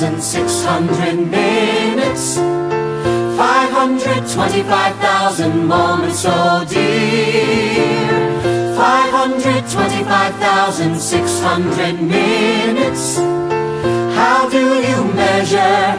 1,600 minutes, 525,000 moments, oh dear. 525,600 minutes. How do you measure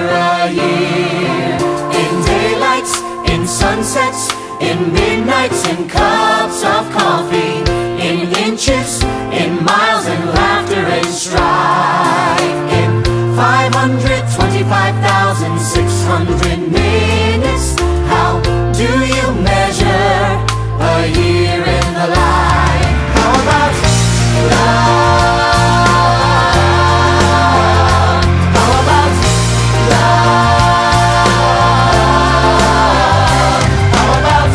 a year? In daylights, in sunsets, in midnights, in cups of coffee, in inches, in miles, in laughter and strife. In 525,600 minutes, how do you measure a year in the life? How about love? How about love? How about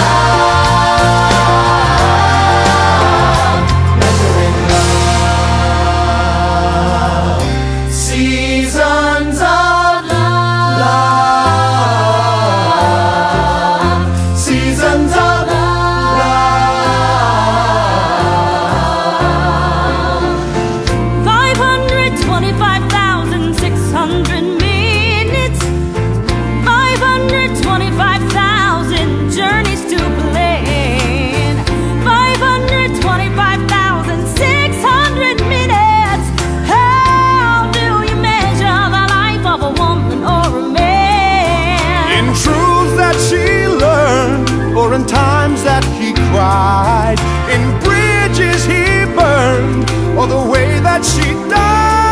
love? Measuring love. Seasons of love. Seasons of in times that he cried, in bridges he burned, or the way that she died.